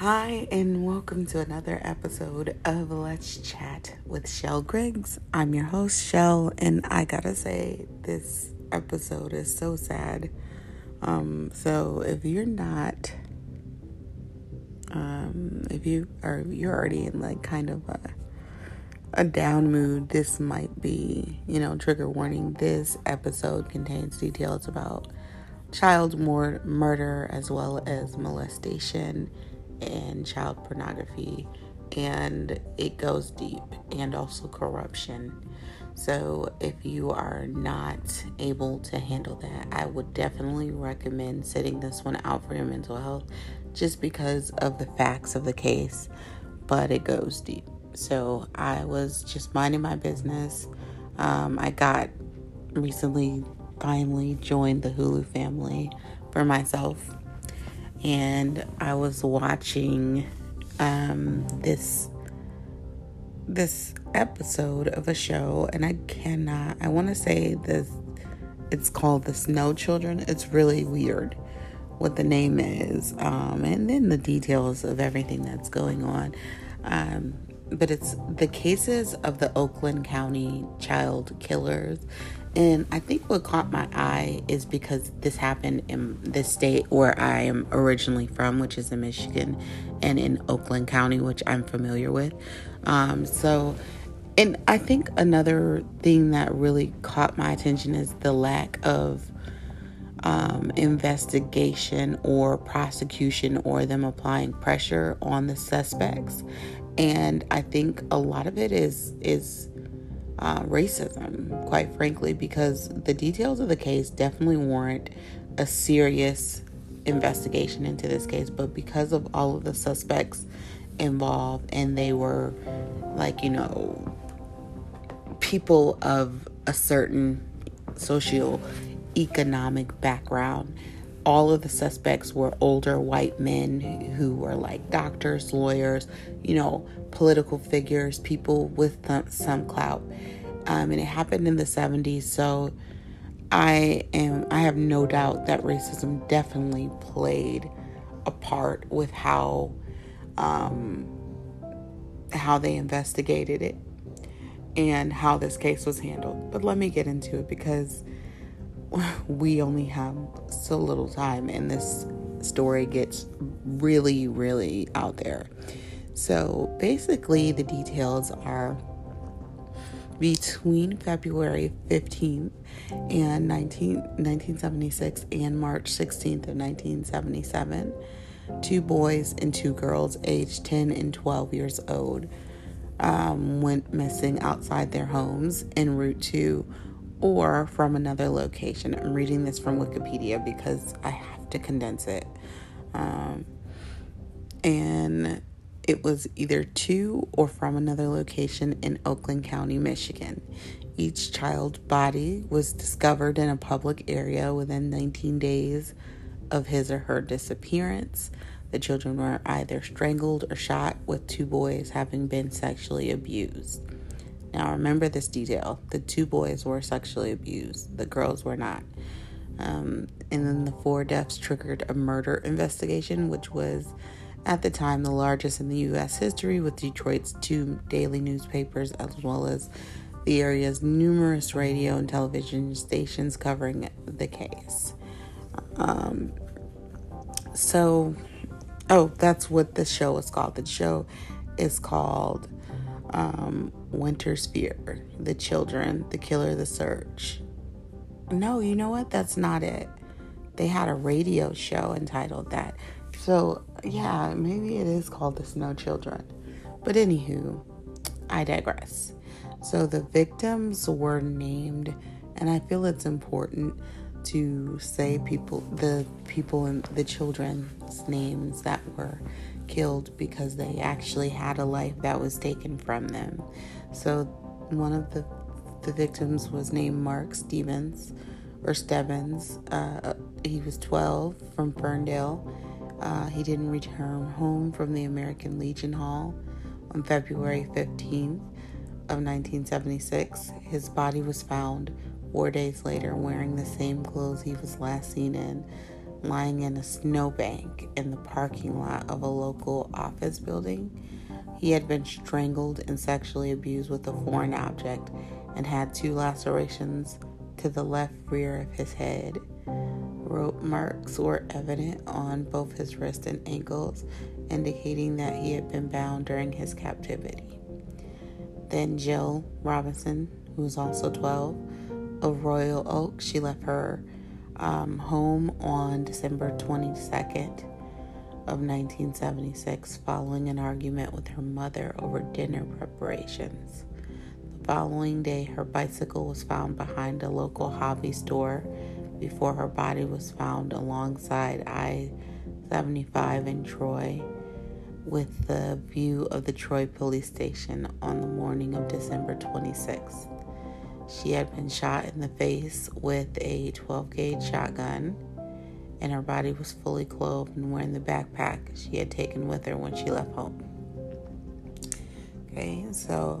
Hi, and welcome to another episode of Let's Chat with Shell Griggs. I'm your host, Shell, and I gotta say, this episode is so sad. So if you're not, if you're already in like kind of a down mood, this might be, trigger warning. This episode contains details about child murder as well as molestation and child pornography, and it goes deep, and also corruption. So if you are not able to handle that, I would definitely recommend sitting this one out for your mental health just because of the facts of the case, but it goes deep. So I was just minding my business. I got recently finally joined the Hulu family for myself, and I was watching this episode of a show, and I want to say this, it's called The Snow Children. It's really weird what the name is, and then the details of everything that's going on, but it's the cases of the Oakland County child killers. And I think what caught my eye is because this happened in the state where I am originally from, which is in Michigan, and in Oakland County, which I'm familiar with. And I think another thing that really caught my attention is the lack of investigation or prosecution, or them applying pressure on the suspects. And I think a lot of it is racism, quite frankly, because the details of the case definitely warrant a serious investigation into this case. But because of all of the suspects involved, and they were people of a certain socioeconomic background, all of the suspects were older white men who were like doctors, lawyers, political figures, people with some clout. And it happened in the 70s. So I have no doubt that racism definitely played a part with how they investigated it and how this case was handled. But let me get into it, because we only have so little time, and this story gets really, really out there. So basically, the details are between February 15th and 1976 and March 16th of 1977. 2 boys and 2 girls aged 10 and 12 years old went missing outside their homes en route to or from another location. I'm reading this from Wikipedia because I have to condense it. And it was either to or from another location in Oakland County, Michigan. Each child's body was discovered in a public area within 19 days of his or her disappearance. The children were either strangled or shot, with 2 boys having been sexually abused. Now, remember this detail. The 2 boys were sexually abused. The girls were not. And then the 4 deaths triggered a murder investigation, which was, at the time, the largest in the U.S. history, with Detroit's 2 daily newspapers as well as the area's numerous radio and television stations covering the case. That's what the show is called. The show is called Winter's Fear, The Children, The Killer, The Search. No, you know what? That's not it. They had a radio show entitled that. So, yeah, maybe it is called The Snow Children. But anywho, I digress. So the victims were named, and I feel it's important to say the people and the children's names that were killed, because they actually had a life that was taken from them. So one of the victims was named Mark Stevens. He was 12, from Ferndale. He didn't return home from the American Legion Hall on February 15th of 1976. His body was found 4 days later wearing the same clothes he was last seen in, lying in a snowbank in the parking lot of a local office building. He had been strangled and sexually abused with a foreign object and had 2 lacerations to the left rear of his head. Rope marks were evident on both his wrists and ankles, indicating that he had been bound during his captivity. Then Jill Robinson, who was also 12, of Royal Oak, she left her home on December 22nd of 1976 following an argument with her mother over dinner preparations. The following day, her bicycle was found behind a local hobby store before her body was found alongside I-75 in Troy, with the view of the Troy police station on the morning of December 26th. She had been shot in the face with a 12-gauge shotgun, and her body was fully clothed and wearing the backpack she had taken with her when she left home. Okay, so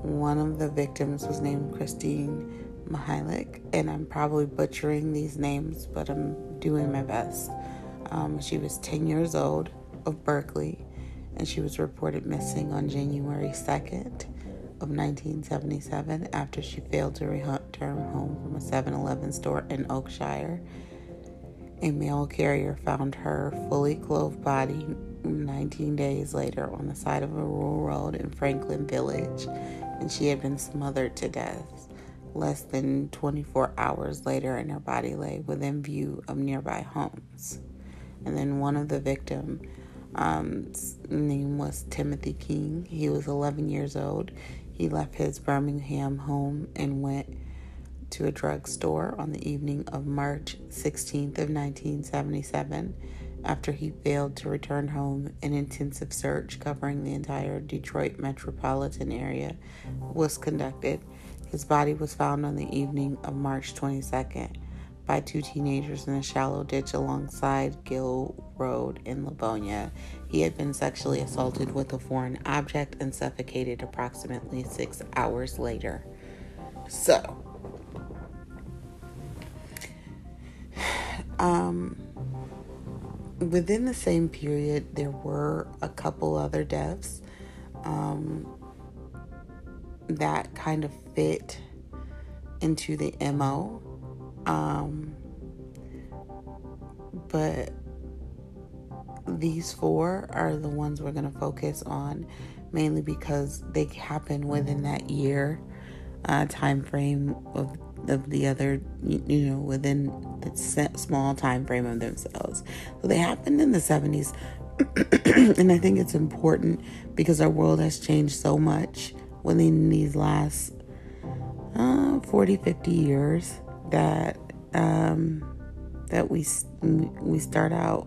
one of the victims was named Christine Mihailik, and I'm probably butchering these names, but I'm doing my best. She was 10 years old, of Berkeley, and she was reported missing on January 2nd of 1977 after she failed to return home from a 7-Eleven store in Oakshire. A mail carrier found her fully clothed body 19 days later on the side of a rural road in Franklin Village, and she had been smothered to death less than 24 hours later, and her body lay within view of nearby homes. And then one of the victims' name was Timothy King. He was 11 years old. He left his Birmingham home and went to a drugstore on the evening of March 16th of 1977 after he failed to return home. An intensive search covering the entire Detroit metropolitan area was conducted. His body was found on the evening of March 22nd by 2 teenagers in a shallow ditch alongside Gill Road in Livonia. He had been sexually assaulted with a foreign object and suffocated approximately 6 hours later. So, within the same period, there were a couple other deaths that kind of fit into the MO. But these 4 are the ones we're going to focus on, mainly because they happen within that year time frame of the other, within the small time frame of themselves. So they happened in the 70s, and I think it's important because our world has changed so much within these last 40, 50 years. That we start out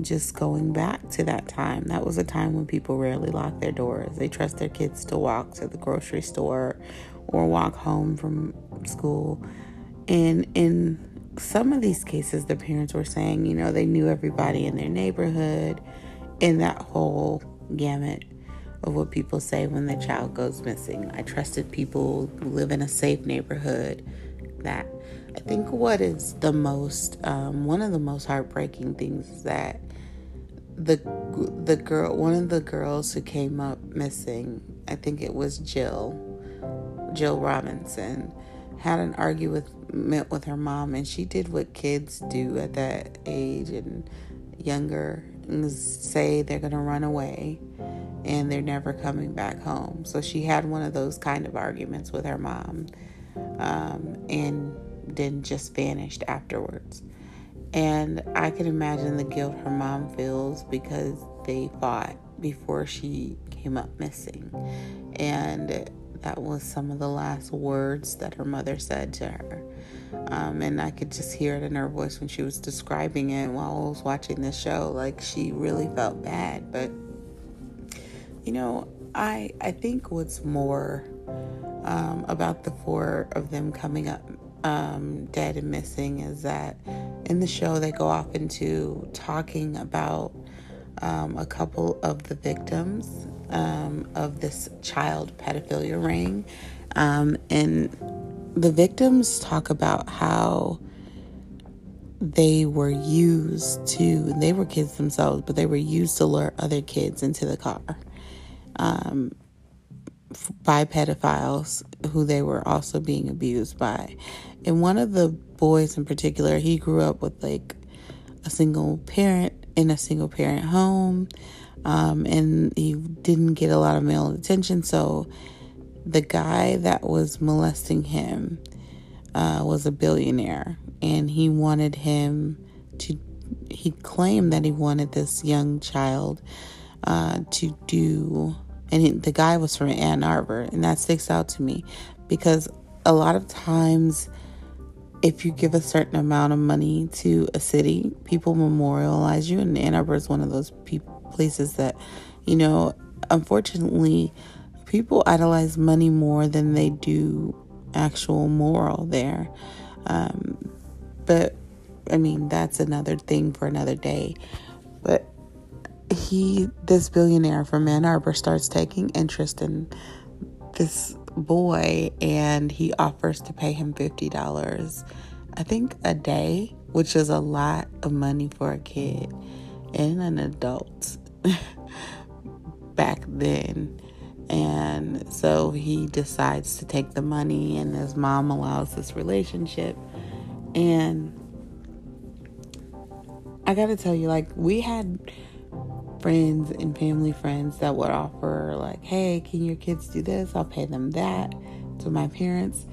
just going back to that time. That was a time when people rarely locked their doors. They trust their kids to walk to the grocery store or walk home from school. And in some of these cases, the parents were saying, they knew everybody in their neighborhood, and that whole gamut of what people say when their child goes missing. I trusted people who live in a safe neighborhood. That I think what is the most one of the most heartbreaking things is that one of the girls who came up missing, I think it was Jill Robinson, had an argument with her mom, and she did what kids do at that age and younger, and say they're gonna run away and they're never coming back home. So she had one of those kind of arguments with her mom, and then just vanished afterwards. And I can imagine the guilt her mom feels because they fought before she came up missing. And that was some of the last words that her mother said to her. And I could just hear it in her voice when she was describing it while I was watching the show. Like, she really felt bad. But, I think what's more about the 4 of them coming up dead and missing is that in the show they go off into talking about a couple of the victims of this child pedophilia ring, and the victims talk about how they were used to, they were kids themselves, but they were used to lure other kids into the car by pedophiles who they were also being abused by. And one of the boys in particular, he grew up with like a single parent in a single parent home, and he didn't get a lot of male attention. So the guy that was molesting him was a billionaire, and he wanted him to, he claimed that he wanted this young child to do, and the guy was from Ann Arbor, and that sticks out to me because a lot of times if you give a certain amount of money to a city, people memorialize you, and Ann Arbor is one of those places that, you know, unfortunately people idolize money more than they do actual moral there. But I mean, that's another thing for another day. But this billionaire from Ann Arbor starts taking interest in this boy, and he offers to pay him $50, I think, a day, which is a lot of money for a kid and an adult back then. And so he decides to take the money, and his mom allows this relationship. And I gotta tell you, like, we had friends and family friends that would offer, like, hey, can your kids do this? I'll pay them that, to my parents.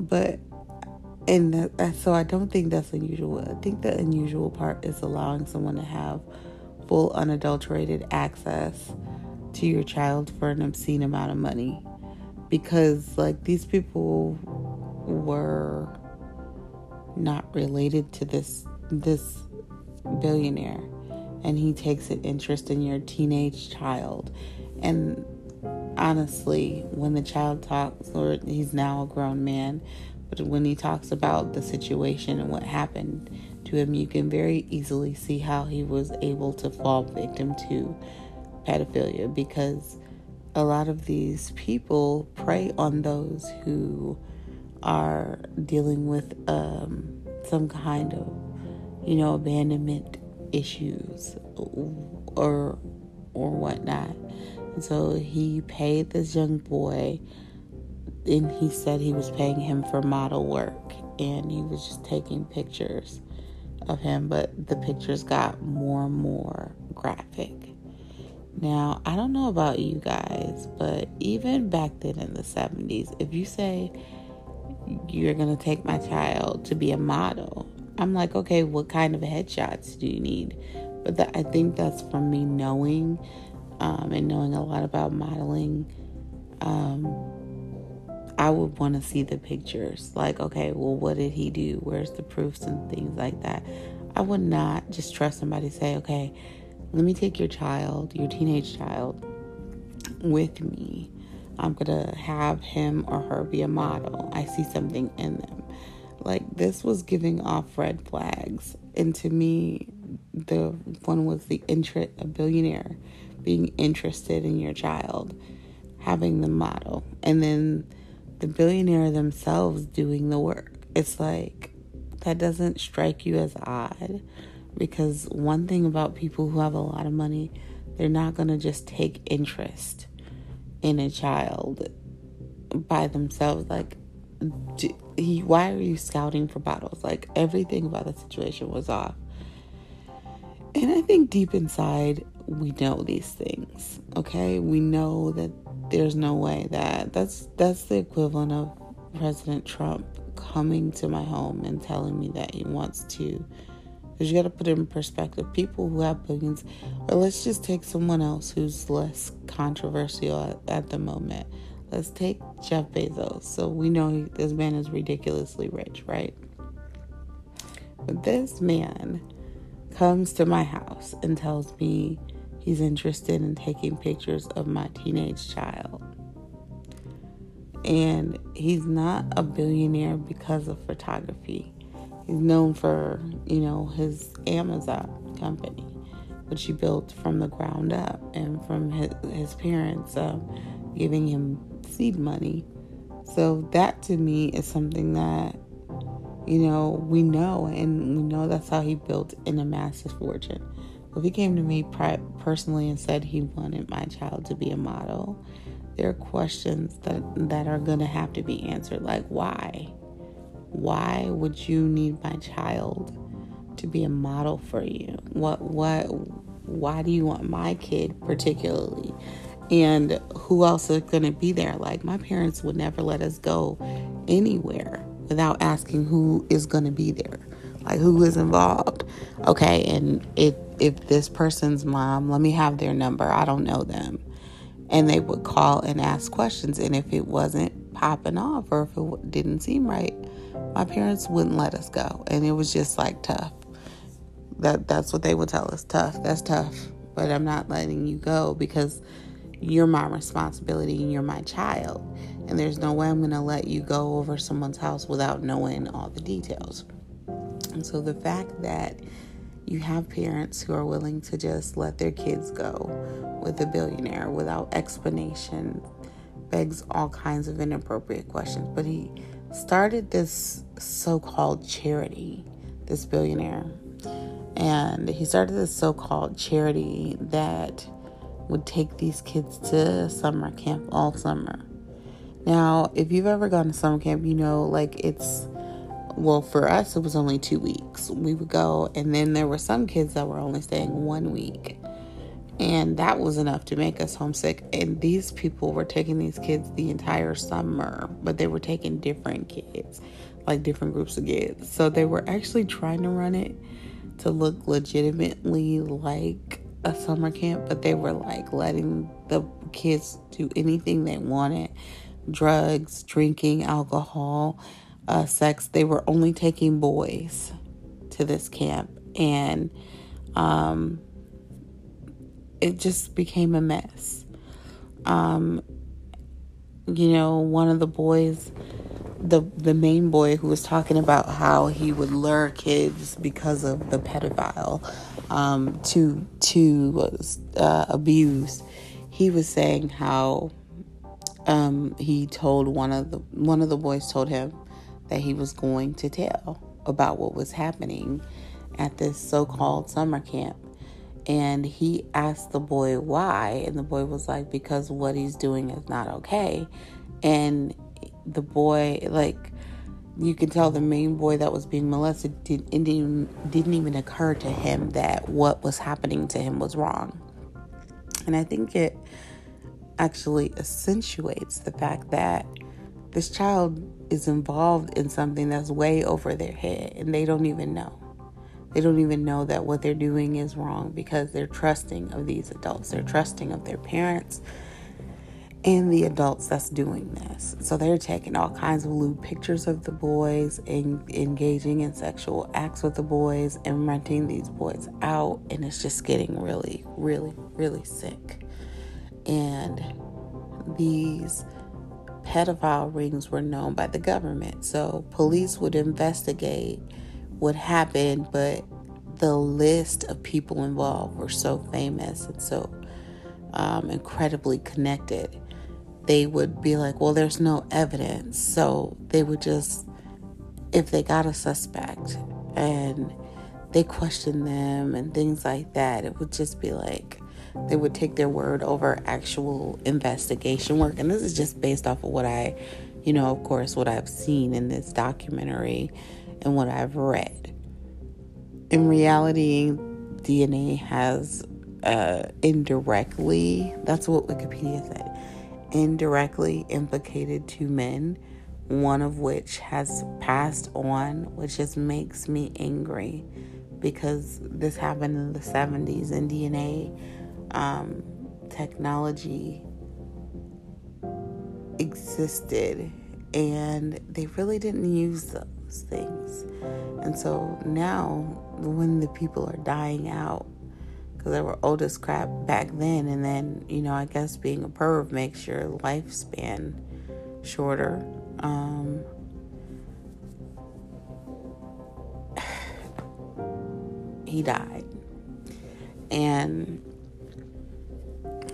But, so I don't think that's unusual. I think the unusual part is allowing someone to have full unadulterated access to your child for an obscene amount of money, because like these people were not related to this billionaire, and he takes an interest in your teenage child. And honestly, when the child talks, or he's now a grown man, but when he talks about the situation and what happened to him, you can very easily see how he was able to fall victim to pedophilia, because a lot of these people prey on those who are dealing with some kind of, you know, abandonment issues or whatnot. And so he paid this young boy, and he said he was paying him for model work, and he was just taking pictures of him, but the pictures got more and more graphic. Now, I don't know about you guys, but even back then in the 70s, if you say you're going to take my child to be a model, I'm like, okay, what kind of headshots do you need? But I think that's from me knowing and knowing a lot about modeling. I would want to see the pictures. Like, okay, well, what did he do? Where's the proofs and things like that? I would not just trust somebody to say, okay, let me take your child, your teenage child, with me. I'm going to have him or her be a model. I see something in them. Like, this was giving off red flags. And to me, the one was the interest, a billionaire being interested in your child, having the model, and then the billionaire themselves doing the work. It's like, that doesn't strike you as odd. Because one thing about people who have a lot of money, they're not going to just take interest in a child by themselves. Like, why are you scouting for bottles? Like, everything about the situation was off. And I think deep inside, we know these things, okay? We know that there's no way that... That's the equivalent of President Trump coming to my home and telling me that he wants to... Because you got to put it in perspective. People who have billions, or let's just take someone else who's less controversial at the moment. Let's take Jeff Bezos. So we know this man is ridiculously rich, right? But this man comes to my house and tells me he's interested in taking pictures of my teenage child. And he's not a billionaire because of photography. He's known for, you know, his Amazon company, which he built from the ground up, and from his parents giving him seed money. So that to me is something that You know, we know, and we know that's how he built in a massive fortune. If he came to me personally and said he wanted my child to be a model, there are questions that are going to have to be answered, like why? Why would you need my child to be a model for you? Why do you want my kid particularly? And who else is going to be there? Like, my parents would never let us go anywhere without asking who is going to be there, like who is involved. Okay, and if this person's mom, let me have their number. I don't know them. And they would call and ask questions. And if it wasn't popping off or if it didn't seem right, my parents wouldn't let us go. And it was just like tough. That's what they would tell us. Tough. That's tough. But I'm not letting you go because you're my responsibility and you're my child. And there's no way I'm going to let you go over someone's house without knowing all the details. And so the fact that you have parents who are willing to just let their kids go with a billionaire without explanation begs all kinds of inappropriate questions. But he started this so-called charity, this billionaire. And he started this so-called charity that would take these kids to summer camp all summer. Now, if you've ever gone to summer camp, you know, like it's, well, for us, it was only 2 weeks. We would go, and then there were some kids that were only staying 1 week. And that was enough to make us homesick. And these people were taking these kids the entire summer, but they were taking different kids, like different groups of kids. So they were actually trying to run it to look legitimately like a summer camp, but they were like letting the kids do anything they wanted. Drugs, drinking, alcohol, sex. They were only taking boys to this camp, and it just became a mess. You know, one of the boys, the main boy who was talking about how he would lure kids because of the pedophile to abuse, he was saying how he told one of the boys told him that he was going to tell about what was happening at this so-called summer camp. And he asked the boy why, and the boy was like, because what he's doing is not okay. And the boy, like, you could tell the main boy that was being molested, it didn't even occur to him that what was happening to him was wrong. And I think it actually accentuates the fact that this child is involved in something that's way over their head, and they don't even know. They don't even know that what they're doing is wrong because they're trusting of these adults. They're trusting of their parents and the adults that's doing this. So they're taking all kinds of lewd pictures of the boys and engaging in sexual acts with the boys and renting these boys out. And it's just getting really, really, really sick. And these pedophile rings were known by the government, so police would investigate what happened, but the list of people involved were so famous and so incredibly connected, they would be like, well, there's no evidence. So they would just, if they got a suspect and they questioned them and things like that, it would just be like they would take their word over actual investigation work. And this is just based off of what I, you know, of course, what I've seen in this documentary and what I've read. In reality, DNA has indirectly, that's what Wikipedia said, indirectly implicated 2 men, one of which has passed on, which just makes me angry because this happened in the 70s and DNA technology existed, and they really didn't use those things. And so now when the people are dying out because they were old as crap back then, and then, you know, I guess being a perv makes your lifespan shorter, he died. And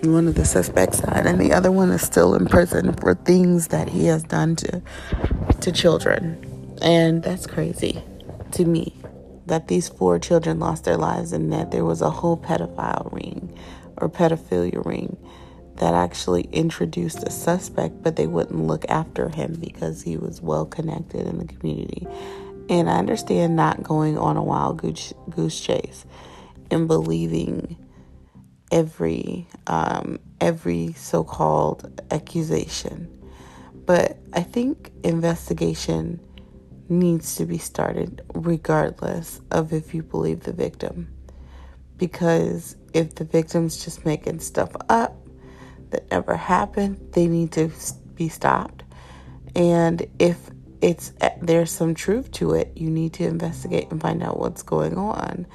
one of the suspects died, and the other one is still in prison for things that he has done to children. And that's crazy to me that these 4 children lost their lives and that there was a whole pedophile ring or pedophilia ring that actually introduced a suspect, but they wouldn't look after him because he was well connected in the community. And I understand not going on a wild goose chase and believing every so-called accusation. But I think investigation needs to be started regardless of if you believe the victim. Because if the victim's just making stuff up that never happened, they need to be stopped. And if there's some truth to it, you need to investigate and find out what's going on.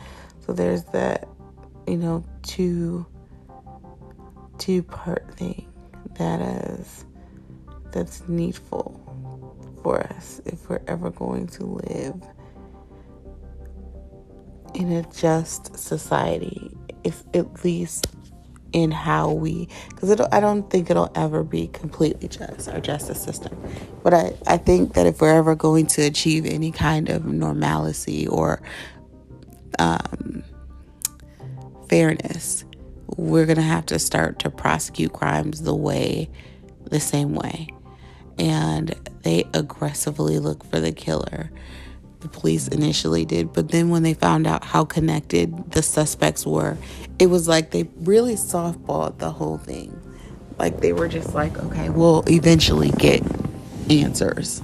So there's that, two-part thing that's needful for us if we're ever going to live in a just society, if at least in how we, because I don't think it'll ever be completely just, our justice system, but I think that if we're ever going to achieve any kind of normalcy or fairness, we're going to have to start to prosecute crimes the same way. And they aggressively look for the killer. The police initially did, but then when they found out how connected the suspects were, it was like they really softballed the whole thing. Like they were just like, okay, we'll eventually get answers.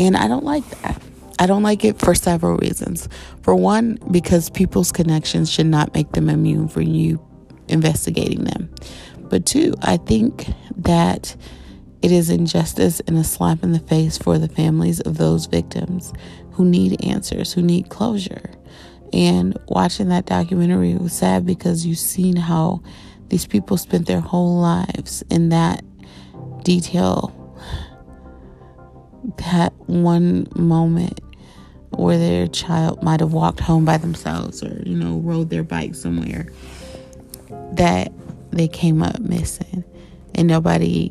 And I don't like that. I don't like it for several reasons. For one, because people's connections should not make them immune for you investigating them. But 2, I think that it is injustice and a slap in the face for the families of those victims who need answers, who need closure. And watching that documentary was sad because you've seen how these people spent their whole lives in that detail, that one moment where their child might have walked home by themselves or, rode their bike somewhere, that they came up missing and nobody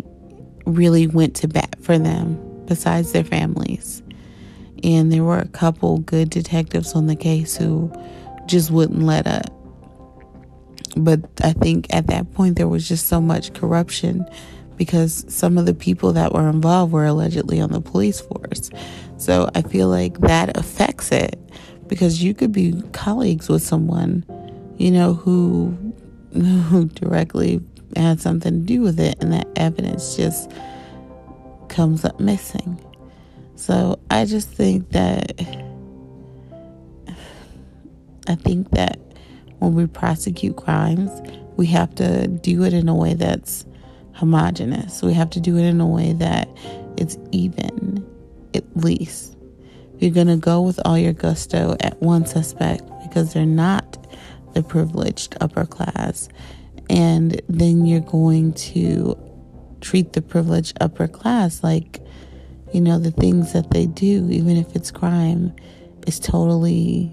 really went to bat for them besides their families. And there were a couple good detectives on the case who just wouldn't let up. But I think at that point there was just so much corruption because some of the people that were involved were allegedly on the police force. So I feel like that affects it because you could be colleagues with someone, who directly had something to do with it, and that evidence just comes up missing. So I just think that when we prosecute crimes, we have to do it in a way that's homogenous. We have to do it in a way that it's even, at least. You're going to go with all your gusto at one suspect because they're not the privileged upper class. And then you're going to treat the privileged upper class like, the things that they do, even if it's crime, is totally,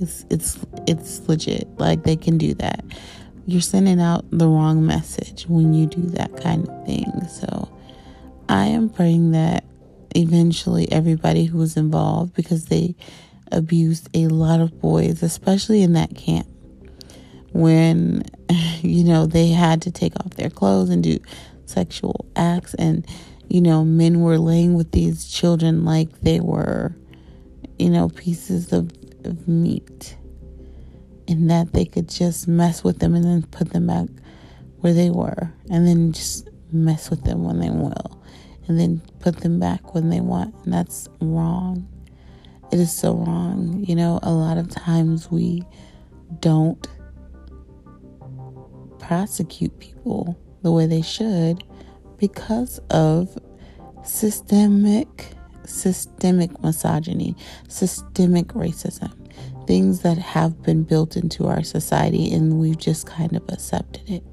it's legit. Like, they can do that. You're sending out the wrong message when you do that kind of thing. So I am praying that eventually everybody who was involved, because they abused a lot of boys, especially in that camp, when they had to take off their clothes and do sexual acts, and men were laying with these children like they were pieces of meat, and that they could just mess with them and then put them back where they were, and then just mess with them when they will, and then put them back when they want. And that's wrong. It is so wrong. A lot of times we don't prosecute people the way they should because of systemic misogyny, systemic racism, things that have been built into our society, and we've just kind of accepted it.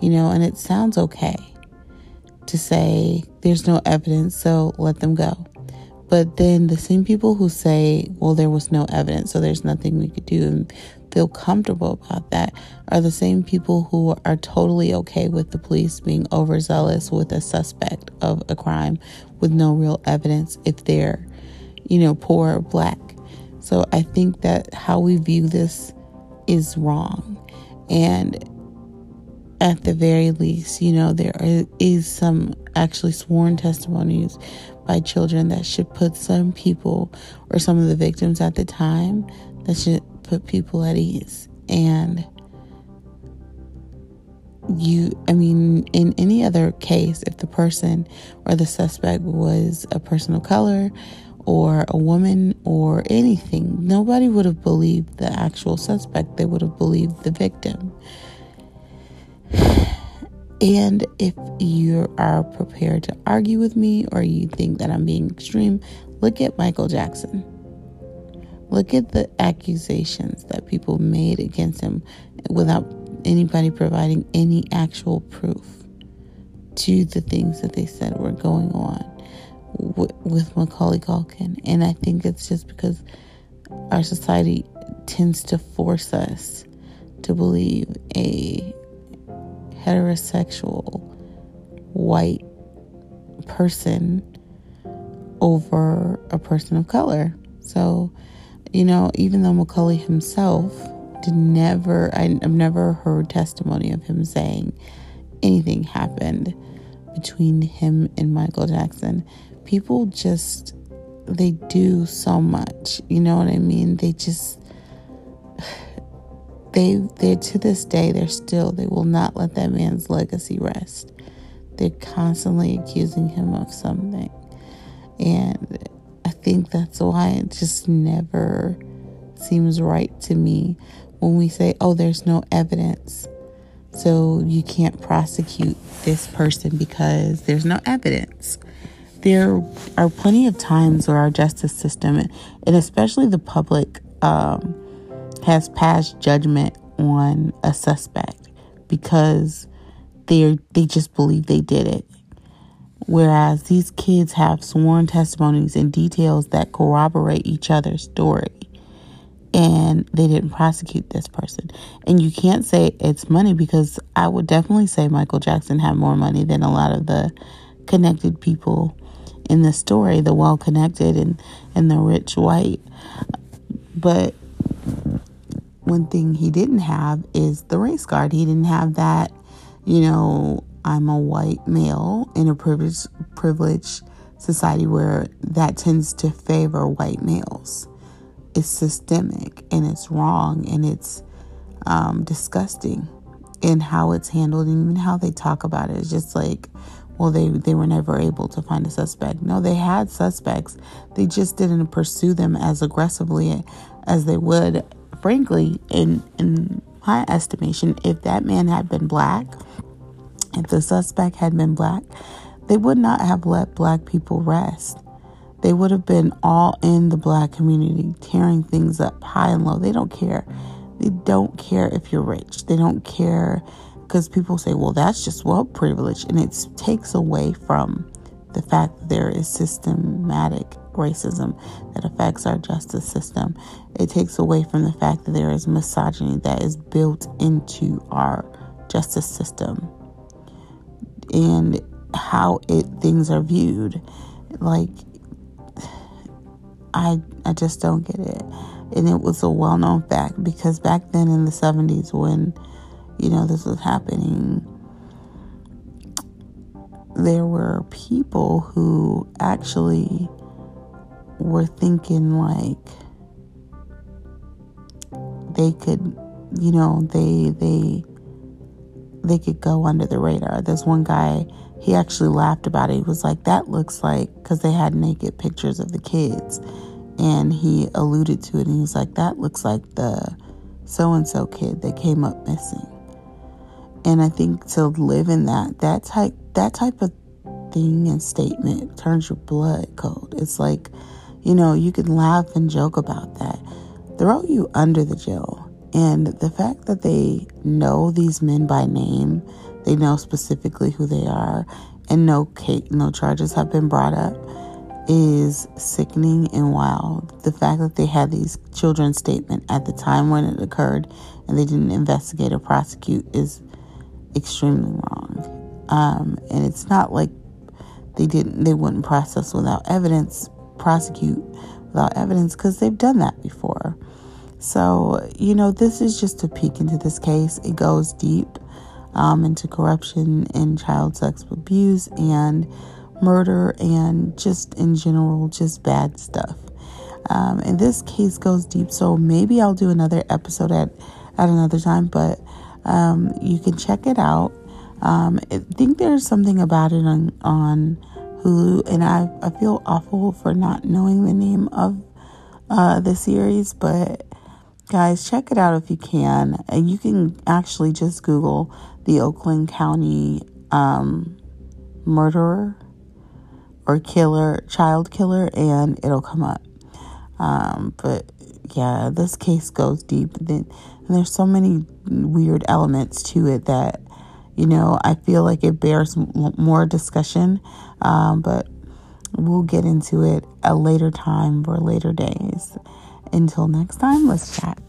And it sounds okay to say there's no evidence, so let them go. But then the same people who say, well, there was no evidence, so there's nothing we could do, and feel comfortable about that, are the same people who are totally okay with the police being overzealous with a suspect of a crime with no real evidence if they're you know, poor or black. So I think that how we view this is wrong. And at the very least, you know, there is some actually sworn testimonies by children that should put some people, or some of the victims at the time, that should put people at ease. And in any other case, if the person or the suspect was a person of color or a woman or anything, nobody would have believed the actual suspect. They would have believed the victim. And if you are prepared to argue with me, or you think that I'm being extreme, look at Michael Jackson. Look at the accusations that people made against him without anybody providing any actual proof to the things that they said were going on with Macaulay Culkin. And I think it's just because our society tends to force us to believe a heterosexual white person over a person of color. So, you know, even though Macaulay himself I've never heard testimony of him saying anything happened between him and Michael Jackson. People just, they do so much, you know what I mean? They're to this day, they will not let that man's legacy rest. They're constantly accusing him of something. And I think that's why it just never seems right to me when we say, oh, there's no evidence, so you can't prosecute this person because there's no evidence. There are plenty of times where our justice system, and especially the public, has passed judgment on a suspect because they just believe they did it. Whereas these kids have sworn testimonies and details that corroborate each other's story, and they didn't prosecute this person. And you can't say it's money, because I would definitely say Michael Jackson had more money than a lot of the connected people in the story, the well-connected and the rich white. But one thing he didn't have is the race card. He didn't have that, you know, I'm a white male in a privileged society where that tends to favor white males. It's systemic, and it's wrong, and it's disgusting in how it's handled, and even how they talk about it. It's just like, well, they were never able to find a suspect. No, they had suspects. They just didn't pursue them as aggressively as they would. Frankly, in my estimation, if that man had been black, if the suspect had been black, they would not have let black people rest. They would have been all in the black community, tearing things up high and low. They don't care. They don't care if you're rich. They don't care, because people say, well, that's just wealth privilege. And it takes away from the fact that there is systematic racism that affects our justice system. It takes away from the fact that there is misogyny that is built into our justice system and how things are viewed. Like, I just don't get it. And it was a well-known fact, because back then in the 70s, when, you know, this was happening, there were people who actually were thinking like they could, you know, they could go under the radar. There's one guy, he actually laughed about it. He was like, that looks like, because they had naked pictures of the kids, and he alluded to it, and he was like, that looks like the so-and-so kid that came up missing. And I think to live in that type of thing and statement turns your blood cold. It's like, you know, you can laugh and joke about that. Throw you under the jail. And the fact that they know these men by name, they know specifically who they are, and no charges have been brought up, is sickening and wild. The fact that they had these children's statement at the time when it occurred, and they didn't investigate or prosecute, is extremely wrong. And it's not like they wouldn't prosecute without evidence because they've done that before. So, you know, this is just a peek into this case. It goes deep into corruption and child sexual abuse and murder and just in general, just bad stuff. And this case goes deep. So maybe I'll do another episode at another time, but you can check it out. I think there's something about it on Hulu, and I feel awful for not knowing the name of the series, but guys, check it out if you can. And you can actually just Google the Oakland County murderer or killer, child killer, and it'll come up. But yeah, this case goes deep, and there's so many weird elements to it that, you know, I feel like it bears more discussion, but we'll get into it a later time for later days. Until next time, let's chat.